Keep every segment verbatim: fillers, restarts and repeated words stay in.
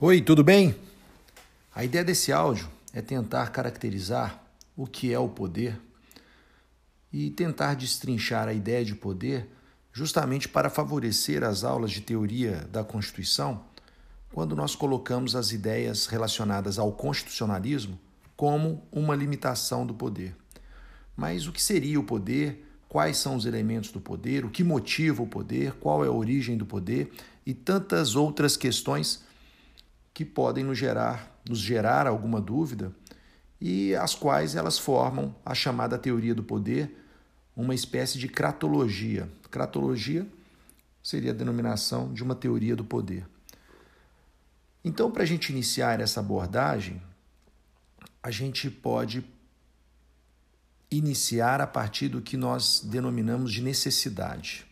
Oi, tudo bem? A ideia desse áudio é tentar caracterizar o que é o poder e tentar destrinchar a ideia de poder justamente para favorecer as aulas de teoria da Constituição quando nós colocamos as ideias relacionadas ao constitucionalismo como uma limitação do poder. Mas o que seria o poder? Quais são os elementos do poder? O que motiva o poder? Qual é a origem do poder? E tantas outras questões que podem nos gerar, nos gerar alguma dúvida e as quais elas formam a chamada teoria do poder, uma espécie de cratologia. Cratologia seria a denominação de uma teoria do poder. Então, para a gente iniciar essa abordagem, a gente pode iniciar a partir do que nós denominamos de necessidade.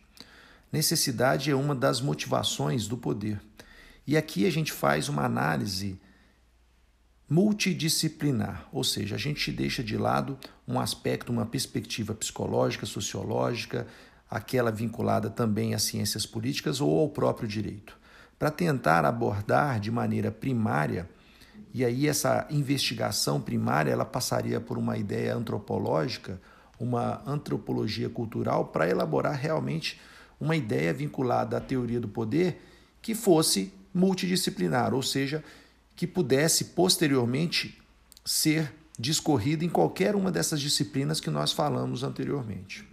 Necessidade é uma das motivações do poder. E aqui a gente faz uma análise multidisciplinar, ou seja, a gente deixa de lado um aspecto, uma perspectiva psicológica, sociológica, aquela vinculada também às ciências políticas ou ao próprio direito, para tentar abordar de maneira primária. E aí essa investigação primária ela passaria por uma ideia antropológica, uma antropologia cultural, para elaborar realmente uma ideia vinculada à teoria do poder que fosse multidisciplinar, ou seja, que pudesse posteriormente ser discorrida em qualquer uma dessas disciplinas que nós falamos anteriormente.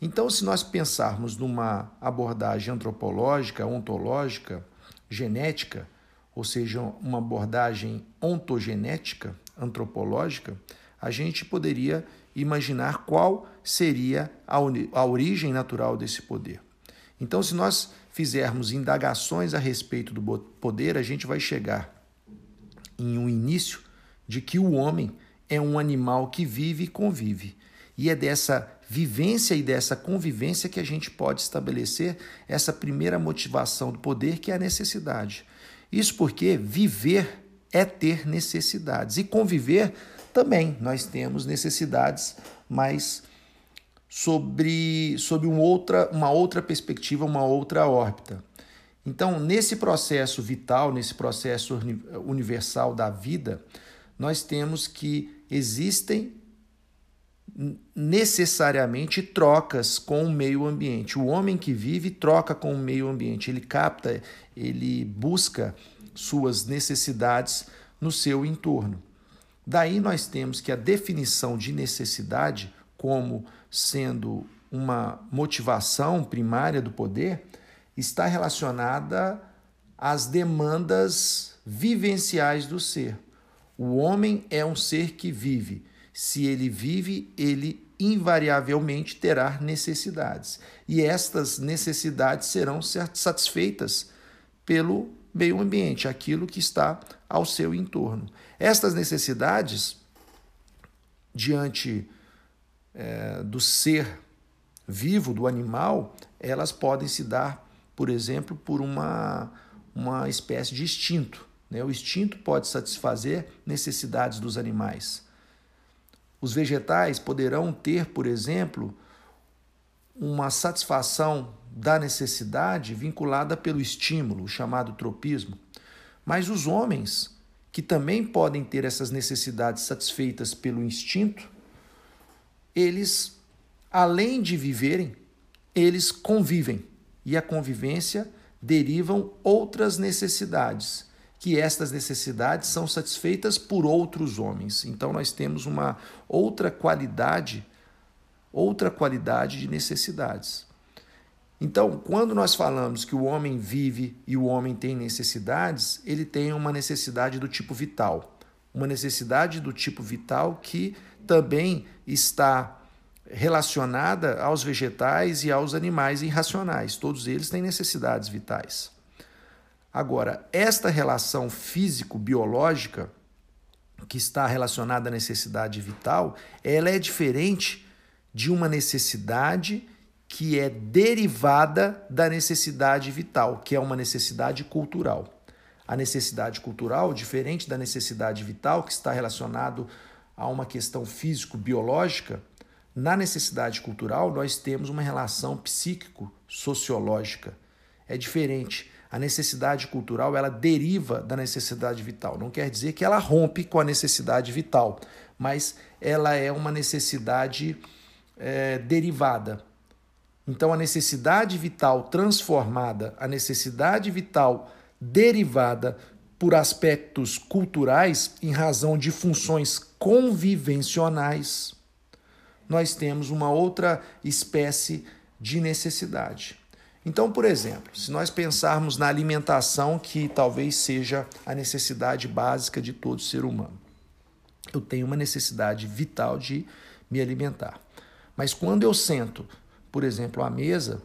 Então, se nós pensarmos numa abordagem antropológica, ontológica, genética, ou seja, uma abordagem ontogenética, antropológica, a gente poderia imaginar qual seria a origem natural desse poder. Então, se nós fizermos indagações a respeito do poder, a gente vai chegar em um início de que o homem é um animal que vive e convive. E é dessa vivência e dessa convivência que a gente pode estabelecer essa primeira motivação do poder, que é a necessidade. Isso porque viver é ter necessidades e conviver também. Nós temos necessidades, mas sobre, sobre uma outra, uma outra perspectiva, uma outra órbita. Então, nesse processo vital, nesse processo universal da vida, nós temos que existem necessariamente trocas com o meio ambiente. O homem que vive troca com o meio ambiente, ele capta, ele busca suas necessidades no seu entorno. Daí nós temos que a definição de necessidade como sendo uma motivação primária do poder está relacionada às demandas vivenciais do ser. O homem é um ser que vive. Se ele vive, ele invariavelmente terá necessidades. E estas necessidades serão satisfeitas pelo meio ambiente, aquilo que está ao seu entorno. Estas necessidades, diante é, do ser vivo, do animal, elas podem se dar, por exemplo, por uma, uma espécie de instinto, né? O instinto pode satisfazer necessidades dos animais. Os vegetais poderão ter, por exemplo, uma satisfação da necessidade vinculada pelo estímulo, chamado tropismo. Mas os homens, que também podem ter essas necessidades satisfeitas pelo instinto, eles, além de viverem, eles convivem. E a convivência derivam outras necessidades, que estas necessidades são satisfeitas por outros homens. Então, nós temos uma outra qualidade, outra qualidade de necessidades. Então, quando nós falamos que o homem vive e o homem tem necessidades, ele tem uma necessidade do tipo vital. Uma necessidade do tipo vital que também está relacionada aos vegetais e aos animais irracionais. Todos eles têm necessidades vitais. Agora, esta relação físico-biológica que está relacionada à necessidade vital, ela é diferente de uma necessidade que é derivada da necessidade vital, que é uma necessidade cultural. A necessidade cultural, diferente da necessidade vital, que está relacionada a uma questão físico-biológica, na necessidade cultural nós temos uma relação psíquico-sociológica. É diferente. A necessidade cultural, ela deriva da necessidade vital. Não quer dizer que ela rompe com a necessidade vital, mas ela é uma necessidade é, derivada. Então, a necessidade vital transformada, a necessidade vital derivada por aspectos culturais, em razão de funções convivencionais, nós temos uma outra espécie de necessidade. Então, por exemplo, se nós pensarmos na alimentação, que talvez seja a necessidade básica de todo ser humano. Eu tenho uma necessidade vital de me alimentar. Mas quando eu sento, por exemplo, à mesa,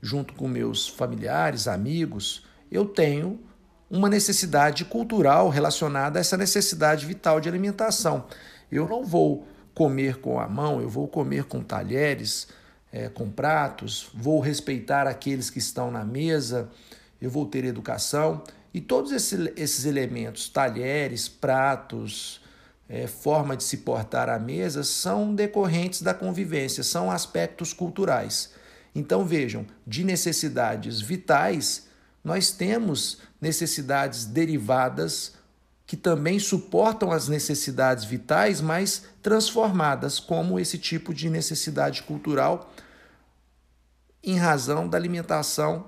junto com meus familiares, amigos, eu tenho uma necessidade cultural relacionada a essa necessidade vital de alimentação. Eu não vou comer com a mão, eu vou comer com talheres, É, com pratos, vou respeitar aqueles que estão na mesa, eu vou ter educação. E todos esses, esses elementos, talheres, pratos, é, forma de se portar à mesa, são decorrentes da convivência, são aspectos culturais. Então vejam, de necessidades vitais, nós temos necessidades derivadas que também suportam as necessidades vitais, mas transformadas, como esse tipo de necessidade cultural em razão da alimentação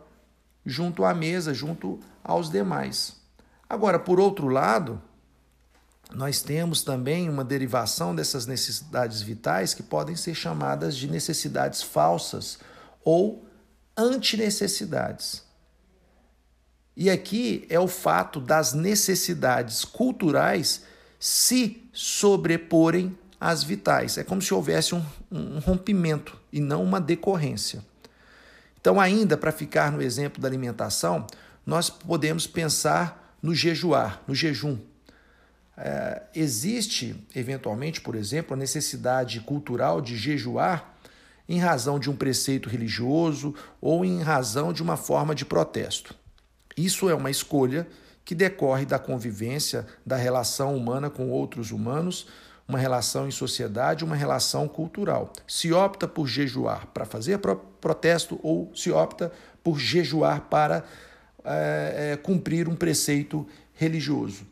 junto à mesa, junto aos demais. Agora, por outro lado, nós temos também uma derivação dessas necessidades vitais que podem ser chamadas de necessidades falsas ou antinecessidades. E aqui é o fato das necessidades culturais se sobreporem às vitais. É como se houvesse um, um rompimento e não uma decorrência. Então, ainda para ficar no exemplo da alimentação, nós podemos pensar no jejuar, no jejum. É, existe, eventualmente, por exemplo, a necessidade cultural de jejuar em razão de um preceito religioso ou em razão de uma forma de protesto. Isso é uma escolha que decorre da convivência, da relação humana com outros humanos, uma relação em sociedade, uma relação cultural. Se opta por jejuar para fazer protesto ou se opta por jejuar para é, cumprir um preceito religioso.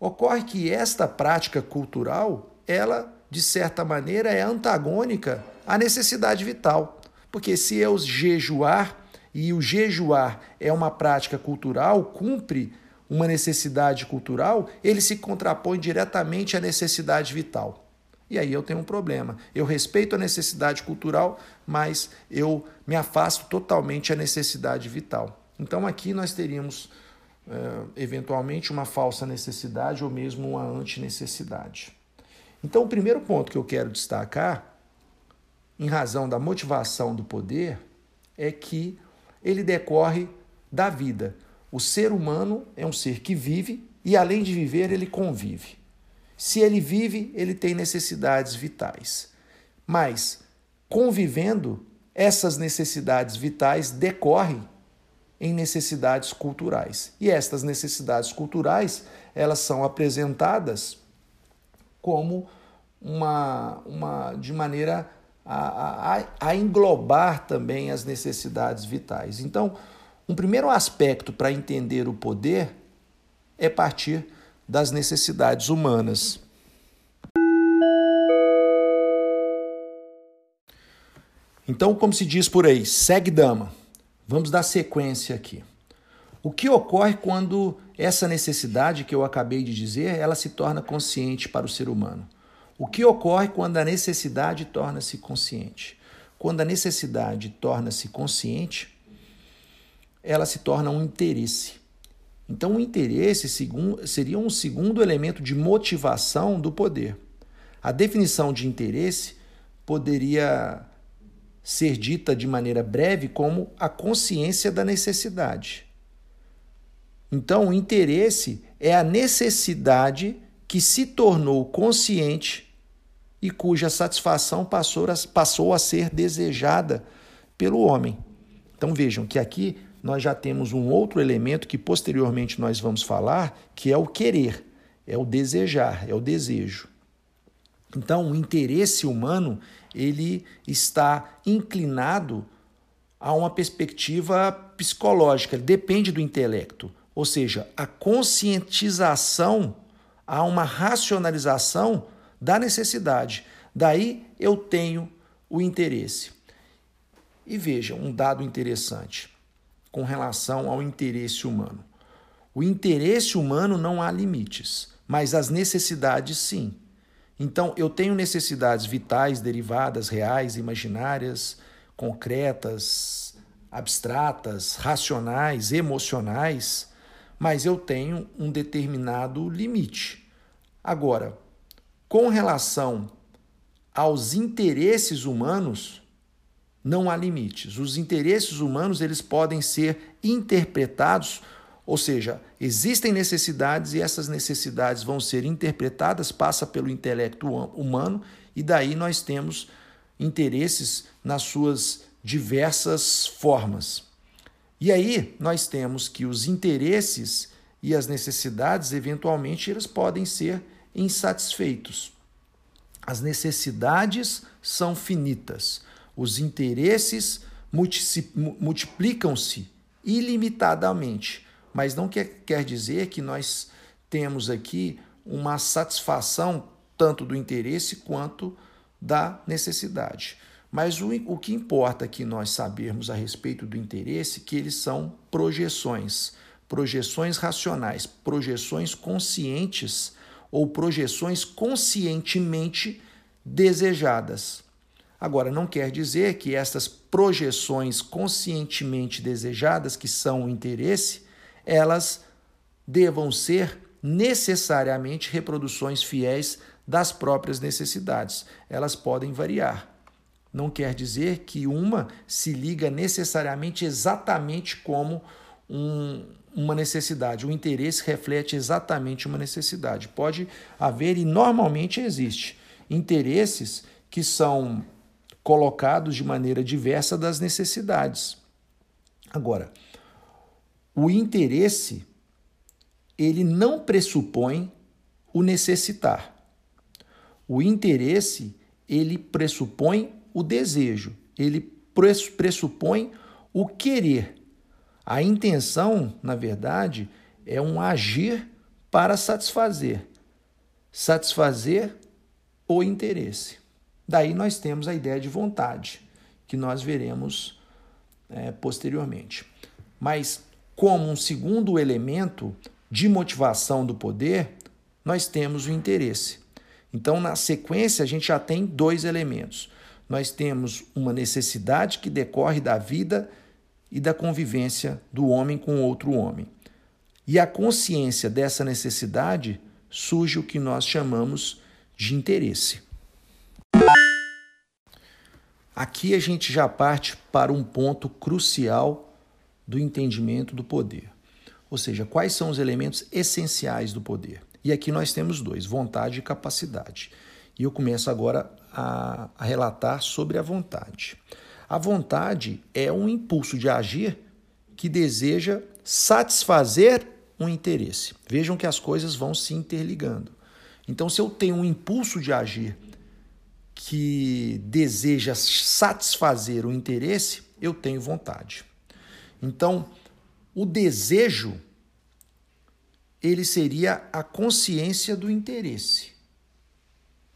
Ocorre que esta prática cultural, ela, de certa maneira, é antagônica à necessidade vital. Porque se eu jejuar, e o jejuar é uma prática cultural, cumpre uma necessidade cultural, ele se contrapõe diretamente à necessidade vital. E aí eu tenho um problema. Eu respeito a necessidade cultural, mas eu me afasto totalmente à necessidade vital. Então aqui nós teríamos, eventualmente, uma falsa necessidade ou mesmo uma antinecessidade. Então o primeiro ponto que eu quero destacar, em razão da motivação do poder, é que ele decorre da vida. O ser humano é um ser que vive e, além de viver, ele convive. Se ele vive, ele tem necessidades vitais. Mas, convivendo, essas necessidades vitais decorrem em necessidades culturais. E estas necessidades culturais, elas são apresentadas como uma, uma de maneira A, a, a englobar também as necessidades vitais. Então, um primeiro aspecto para entender o poder é partir das necessidades humanas. Então, como se diz por aí, segue dama. Vamos dar sequência aqui. O que ocorre quando essa necessidade que eu acabei de dizer, ela se torna consciente para o ser humano? O que ocorre quando a necessidade torna-se consciente? Quando a necessidade torna-se consciente, ela se torna um interesse. Então, o interesse seria um segundo elemento de motivação do poder. A definição de interesse poderia ser dita de maneira breve como a consciência da necessidade. Então, o interesse é a necessidade que se tornou consciente e cuja satisfação passou a ser desejada pelo homem. Então vejam que aqui nós já temos um outro elemento que posteriormente nós vamos falar, que é o querer, é o desejar, é o desejo. Então o interesse humano, ele está inclinado a uma perspectiva psicológica, depende do intelecto. Ou seja, a conscientização, há uma racionalização da necessidade. Daí eu tenho o interesse. E veja, um dado interessante com relação ao interesse humano. O interesse humano não há limites, mas as necessidades sim. Então, eu tenho necessidades vitais, derivadas, reais, imaginárias, concretas, abstratas, racionais, emocionais, mas eu tenho um determinado limite. Agora, com relação aos interesses humanos, não há limites. Os interesses humanos, eles podem ser interpretados, ou seja, existem necessidades e essas necessidades vão ser interpretadas, passa pelo intelecto humano e daí nós temos interesses nas suas diversas formas. E aí nós temos que os interesses e as necessidades, eventualmente, eles podem ser insatisfeitos. As necessidades são finitas. Os interesses multiplicam-se ilimitadamente, mas não quer, quer dizer que nós temos aqui uma satisfação tanto do interesse quanto da necessidade. Mas o, o que importa aqui nós sabermos a respeito do interesse é que eles são projeções, projeções racionais, projeções conscientes ou projeções conscientemente desejadas. Agora, não quer dizer que essas projeções conscientemente desejadas, que são o interesse, elas devam ser necessariamente reproduções fiéis das próprias necessidades. Elas podem variar. Não quer dizer que uma se liga necessariamente exatamente como um, uma necessidade. O interesse reflete exatamente uma necessidade. Pode haver, e normalmente existe, interesses que são colocados de maneira diversa das necessidades. Agora, o interesse, ele não pressupõe o necessitar. O interesse, ele pressupõe o desejo, ele pressupõe o querer. A intenção, na verdade, é um agir para satisfazer, satisfazer o interesse. Daí nós temos a ideia de vontade, que nós veremos é, posteriormente. Mas, como um segundo elemento de motivação do poder, nós temos o interesse. Então, na sequência, a gente já tem dois elementos. Nós temos uma necessidade que decorre da vida e da convivência do homem com outro homem. E a consciência dessa necessidade surge o que nós chamamos de interesse. Aqui a gente já parte para um ponto crucial do entendimento do poder. Ou seja, quais são os elementos essenciais do poder? E aqui nós temos dois, vontade e capacidade. E eu começo agora a relatar sobre a vontade. A vontade é um impulso de agir que deseja satisfazer um interesse. Vejam que as coisas vão se interligando. Então, se eu tenho um impulso de agir que deseja satisfazer o interesse, eu tenho vontade. Então, o desejo, ele seria a consciência do interesse.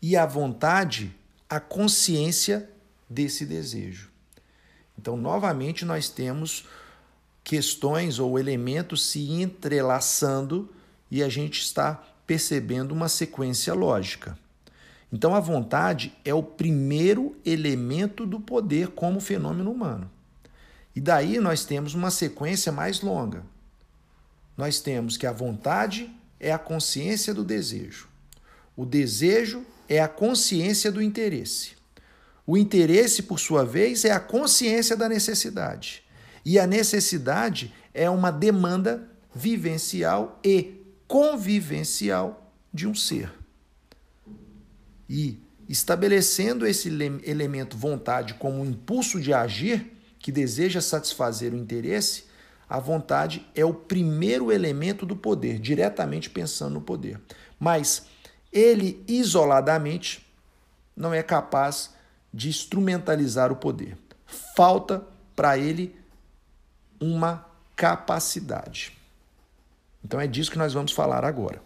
E a vontade, a consciência desse desejo. Então, novamente, nós temos questões ou elementos se entrelaçando e a gente está percebendo uma sequência lógica. Então, a vontade é o primeiro elemento do poder como fenômeno humano. E daí nós temos uma sequência mais longa. Nós temos que a vontade é a consciência do desejo. O desejo é a consciência do interesse. O interesse, por sua vez, é a consciência da necessidade. E a necessidade é uma demanda vivencial e convivencial de um ser. E estabelecendo esse elemento vontade como um impulso de agir, que deseja satisfazer o interesse, a vontade é o primeiro elemento do poder, diretamente pensando no poder. Mas ele, isoladamente, não é capaz de instrumentalizar o poder. Falta para ele uma capacidade. Então é disso que nós vamos falar agora.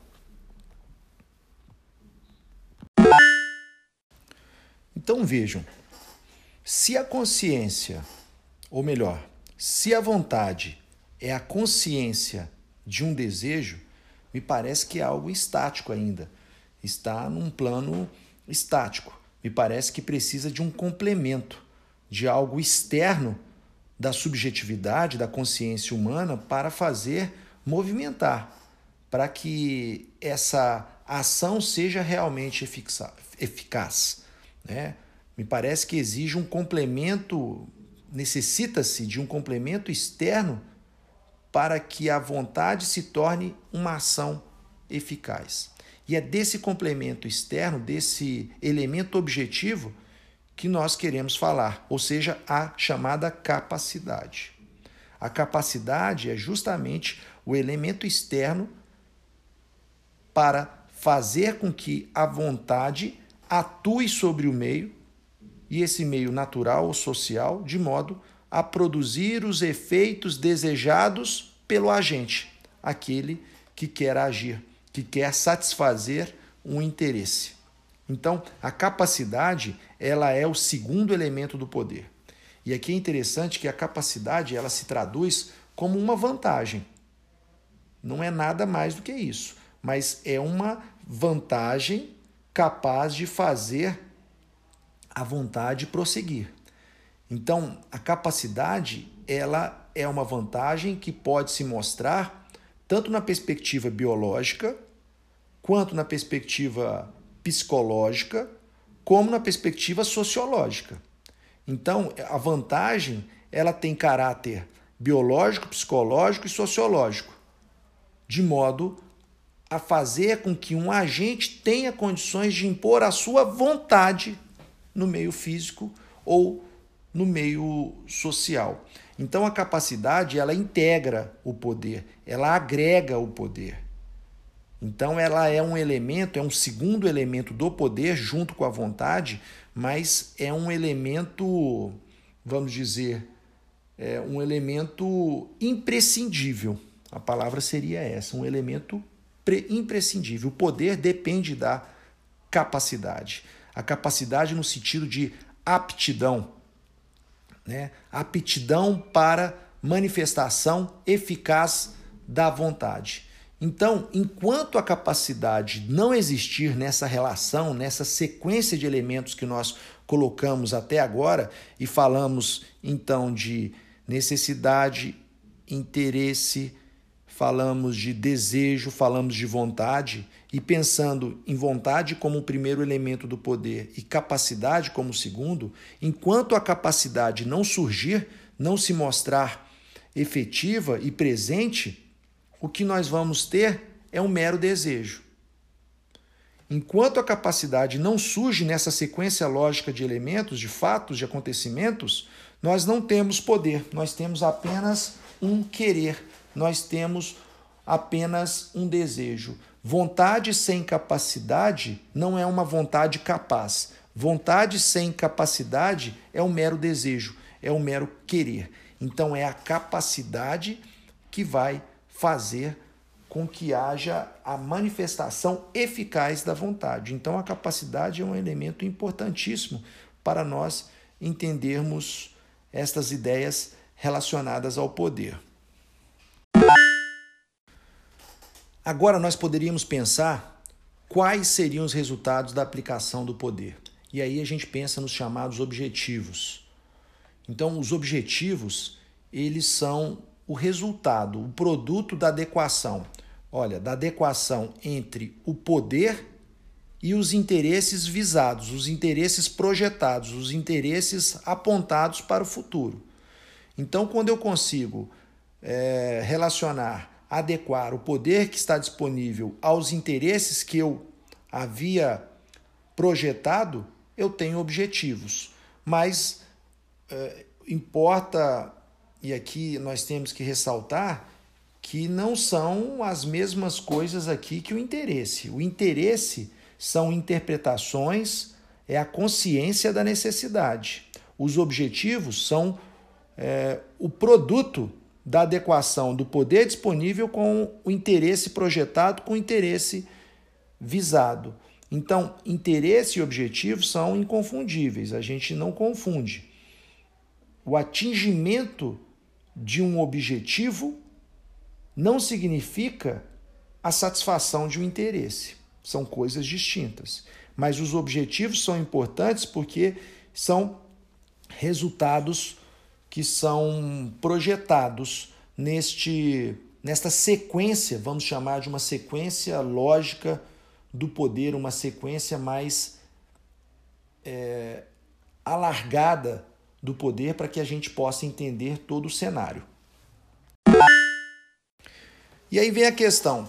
Então vejam, se a consciência, ou melhor, se a vontade é a consciência de um desejo, me parece que é algo estático ainda, está num plano estático. Me parece que precisa de um complemento, de algo externo da subjetividade, da consciência humana, para fazer movimentar, para que essa ação seja realmente eficaz, né? Me parece que exige um complemento, necessita-se de um complemento externo para que a vontade se torne uma ação eficaz. E é desse complemento externo, desse elemento objetivo, que nós queremos falar, ou seja, a chamada capacidade. A capacidade é justamente o elemento externo para fazer com que a vontade atue sobre o meio, e esse meio natural ou social, de modo a produzir os efeitos desejados pelo agente, aquele que quer agir, que quer satisfazer um interesse. Então, a capacidade, ela é o segundo elemento do poder. E aqui é interessante que a capacidade, ela se traduz como uma vantagem. Não é nada mais do que isso, mas é uma vantagem capaz de fazer a vontade prosseguir. Então, a capacidade, ela é uma vantagem que pode se mostrar tanto na perspectiva biológica, quanto na perspectiva psicológica, como na perspectiva sociológica. Então, a vantagem, ela tem caráter biológico, psicológico e sociológico, de modo a fazer com que um agente tenha condições de impor a sua vontade no meio físico ou no meio social. Então, a capacidade, ela integra o poder, ela agrega o poder. Então, ela é um elemento, é um segundo elemento do poder junto com a vontade, mas é um elemento, vamos dizer, é um elemento imprescindível. A palavra seria essa, um elemento imprescindível. O poder depende da capacidade. A capacidade no sentido de aptidão, né? Aptidão para manifestação eficaz da vontade. Então, enquanto a capacidade não existir nessa relação, nessa sequência de elementos que nós colocamos até agora, e falamos então de necessidade, interesse, falamos de desejo, falamos de vontade, e pensando em vontade como o primeiro elemento do poder e capacidade como o segundo, enquanto a capacidade não surgir, não se mostrar efetiva e presente, o que nós vamos ter é um mero desejo. Enquanto a capacidade não surge nessa sequência lógica de elementos, de fatos, de acontecimentos, nós não temos poder, nós temos apenas um querer, nós temos apenas um desejo. Vontade sem capacidade não é uma vontade capaz. Vontade sem capacidade é um mero desejo, é um mero querer. Então é a capacidade que vai fazer com que haja a manifestação eficaz da vontade. Então, a capacidade é um elemento importantíssimo para nós entendermos estas ideias relacionadas ao poder. Agora, nós poderíamos pensar quais seriam os resultados da aplicação do poder. E aí a gente pensa nos chamados objetivos. Então, os objetivos, eles são o resultado, o produto da adequação, olha, da adequação entre o poder e os interesses visados, os interesses projetados, os interesses apontados para o futuro. Então, quando eu consigo é, relacionar, adequar o poder que está disponível aos interesses que eu havia projetado, eu tenho objetivos, mas é, importa... E aqui nós temos que ressaltar que não são as mesmas coisas aqui que o interesse. O interesse são interpretações, é a consciência da necessidade. Os objetivos são é, o produto da adequação do poder disponível com o interesse projetado, com o interesse visado. Então, interesse e objetivo são inconfundíveis, a gente não confunde. O atingimento de um objetivo não significa a satisfação de um interesse. São coisas distintas. Mas os objetivos são importantes porque são resultados que são projetados neste, nesta sequência, vamos chamar de uma sequência lógica do poder, uma sequência mais é, alargada do poder para que a gente possa entender todo o cenário. E aí vem a questão.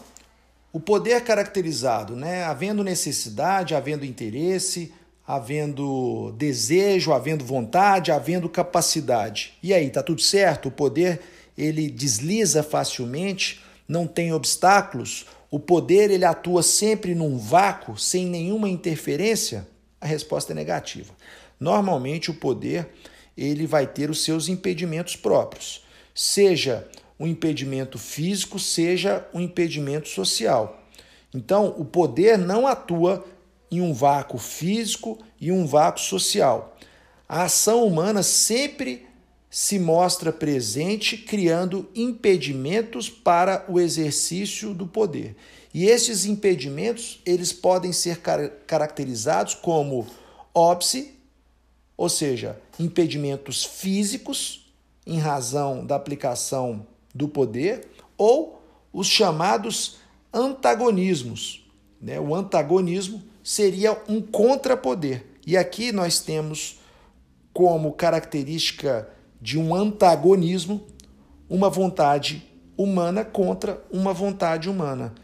O poder caracterizado, né? Havendo necessidade, havendo interesse, havendo desejo, havendo vontade, havendo capacidade. E aí, tá tudo certo? O poder, ele desliza facilmente, não tem obstáculos? O poder, ele atua sempre num vácuo, sem nenhuma interferência? A resposta é negativa. Normalmente, o poder, ele vai ter os seus impedimentos próprios, seja o impedimento físico, seja o impedimento social. Então, o poder não atua em um vácuo físico e um vácuo social. A ação humana sempre se mostra presente, criando impedimentos para o exercício do poder. E esses impedimentos, eles podem ser car- caracterizados como óbice, ou seja, impedimentos físicos, em razão da aplicação do poder, ou os chamados antagonismos, né? O antagonismo seria um contrapoder. E aqui nós temos como característica de um antagonismo uma vontade humana contra uma vontade humana.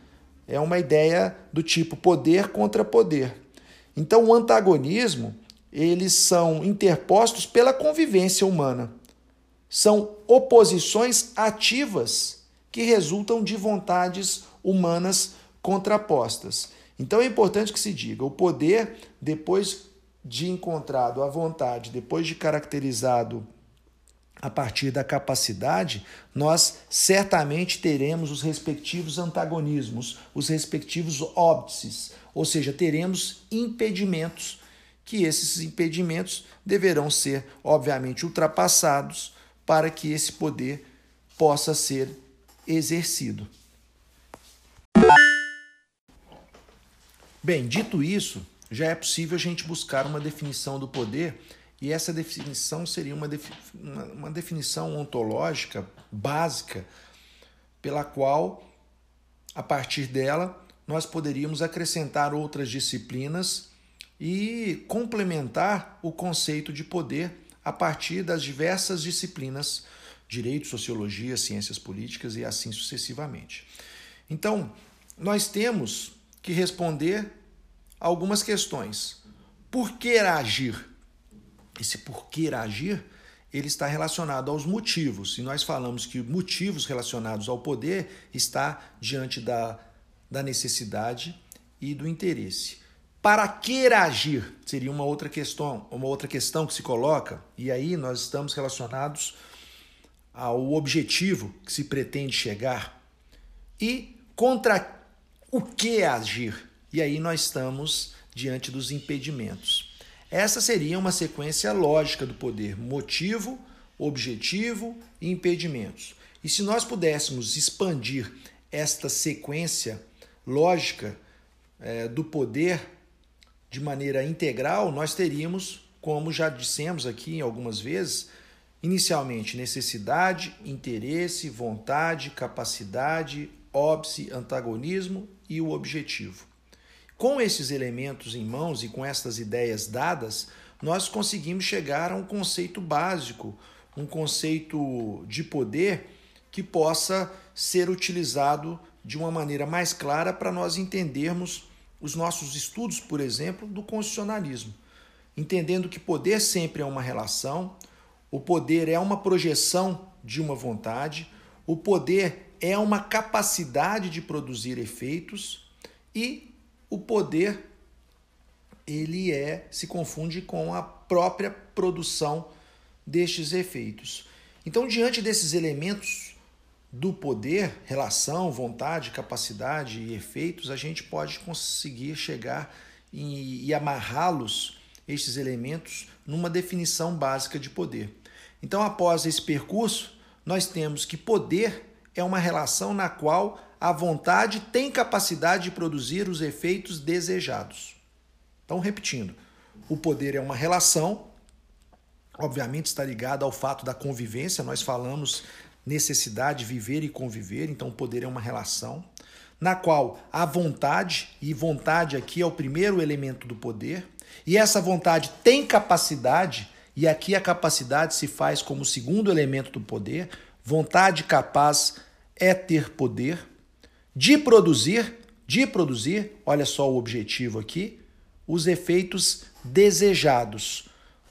É uma ideia do tipo poder contra poder. Então, o antagonismo, eles são interpostos pela convivência humana. São oposições ativas que resultam de vontades humanas contrapostas. Então é importante que se diga, o poder, depois de encontrado a vontade, depois de caracterizado a partir da capacidade, nós certamente teremos os respectivos antagonismos, os respectivos óbices, ou seja, teremos impedimentos, que esses impedimentos deverão ser, obviamente, ultrapassados, para que esse poder possa ser exercido. Bem, dito isso, já é possível a gente buscar uma definição do poder, e essa definição seria uma, defi- uma, uma definição ontológica básica, pela qual, a partir dela, nós poderíamos acrescentar outras disciplinas e complementar o conceito de poder a partir das diversas disciplinas, direito, sociologia, ciências políticas e assim sucessivamente. Então, nós temos que responder algumas questões. Por que agir? Esse por que agir, ele está relacionado aos motivos. E nós falamos que motivos relacionados ao poder está diante da, da necessidade e do interesse. Para que agir? Seria uma outra questão, uma outra questão que se coloca, e aí nós estamos relacionados ao objetivo que se pretende chegar. E contra o que agir? E aí nós estamos diante dos impedimentos. Essa seria uma sequência lógica do poder: motivo, objetivo e impedimentos. E se nós pudéssemos expandir esta sequência lógica eh, do poder de maneira integral, nós teríamos, como já dissemos aqui algumas vezes, inicialmente necessidade, interesse, vontade, capacidade, óbice, antagonismo e o objetivo. Com esses elementos em mãos e com estas ideias dadas, nós conseguimos chegar a um conceito básico, um conceito de poder que possa ser utilizado de uma maneira mais clara para nós entendermos os nossos estudos, por exemplo, do constitucionalismo, entendendo que poder sempre é uma relação, o poder é uma projeção de uma vontade, o poder é uma capacidade de produzir efeitos e o poder ele é, se confunde com a própria produção destes efeitos. Então, diante desses elementos do poder, relação, vontade, capacidade e efeitos, a gente pode conseguir chegar e, e amarrá-los, estes elementos, numa definição básica de poder. Então, após esse percurso, nós temos que poder é uma relação na qual a vontade tem capacidade de produzir os efeitos desejados. Então, repetindo, o poder é uma relação, obviamente está ligado ao fato da convivência, nós falamos necessidade, viver e conviver, então o poder é uma relação, na qual a vontade, e vontade aqui é o primeiro elemento do poder, e essa vontade tem capacidade, e aqui a capacidade se faz como segundo elemento do poder, vontade capaz é ter poder, de produzir, de produzir, olha só o objetivo aqui, os efeitos desejados,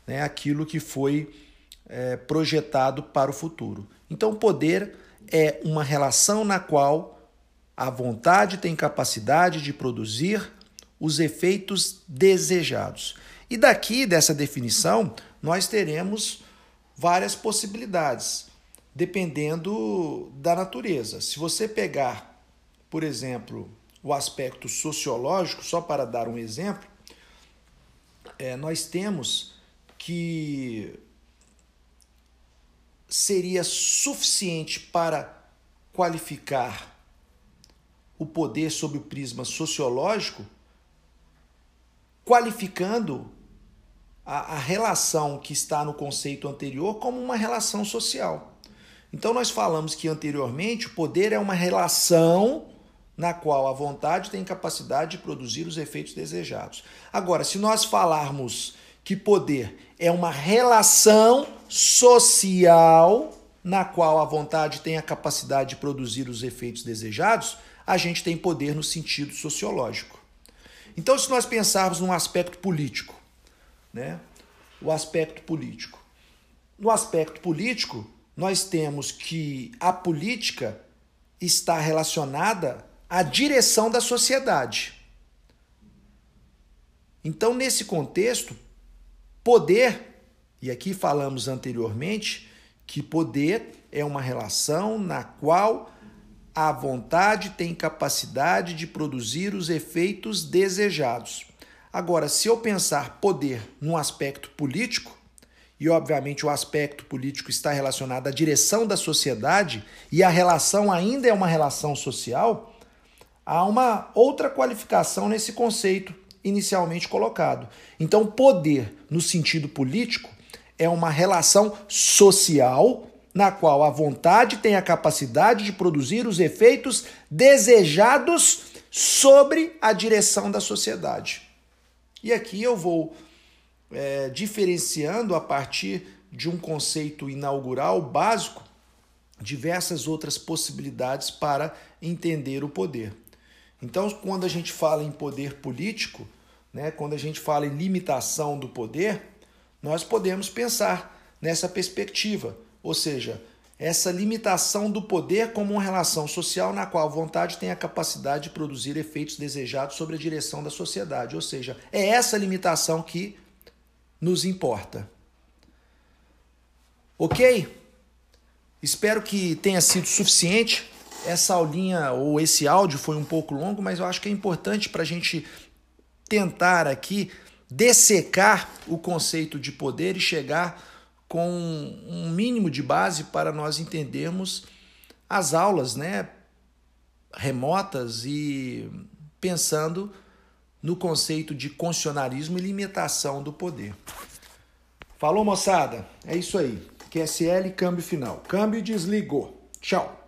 né? Aquilo que foi é, projetado para o futuro. Então, poder é uma relação na qual a vontade tem capacidade de produzir os efeitos desejados. E daqui, dessa definição, nós teremos várias possibilidades, dependendo da natureza. Se você pegar, por exemplo, o aspecto sociológico, só para dar um exemplo, é, nós temos que seria suficiente para qualificar o poder sob o prisma sociológico, qualificando a, a relação que está no conceito anterior como uma relação social. Então, nós falamos que anteriormente o poder é uma relação na qual a vontade tem capacidade de produzir os efeitos desejados. Agora, se nós falarmos que poder é uma relação social na qual a vontade tem a capacidade de produzir os efeitos desejados, a gente tem poder no sentido sociológico. Então, se nós pensarmos num aspecto político, né? O aspecto político. No aspecto político, nós temos que a política está relacionada à direção da sociedade. Então, nesse contexto, poder, e aqui falamos anteriormente, que poder é uma relação na qual a vontade tem capacidade de produzir os efeitos desejados. Agora, se eu pensar poder num aspecto político, e obviamente o aspecto político está relacionado à direção da sociedade, e a relação ainda é uma relação social, há uma outra qualificação nesse conceito inicialmente colocado. Então, poder, no sentido político, é uma relação social na qual a vontade tem a capacidade de produzir os efeitos desejados sobre a direção da sociedade. E aqui eu vou é, diferenciando a partir de um conceito inaugural básico diversas outras possibilidades para entender o poder. Então, quando a gente fala em poder político, né, quando a gente fala em limitação do poder, nós podemos pensar nessa perspectiva, ou seja, essa limitação do poder como uma relação social na qual a vontade tem a capacidade de produzir efeitos desejados sobre a direção da sociedade, ou seja, é essa limitação que nos importa. Ok? Espero que tenha sido suficiente. Essa aulinha ou esse áudio foi um pouco longo, mas eu acho que é importante para a gente tentar aqui dessecar o conceito de poder e chegar com um mínimo de base para nós entendermos as aulas, né, remotas e pensando no conceito de constitucionalismo e limitação do poder. Falou, moçada? É isso aí. Q S L, câmbio final. Câmbio desligou. Tchau.